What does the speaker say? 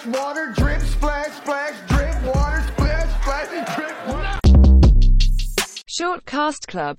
splash, water drip, splash, splash, drip, water, splash, splash, drip, water. Short Cast Club.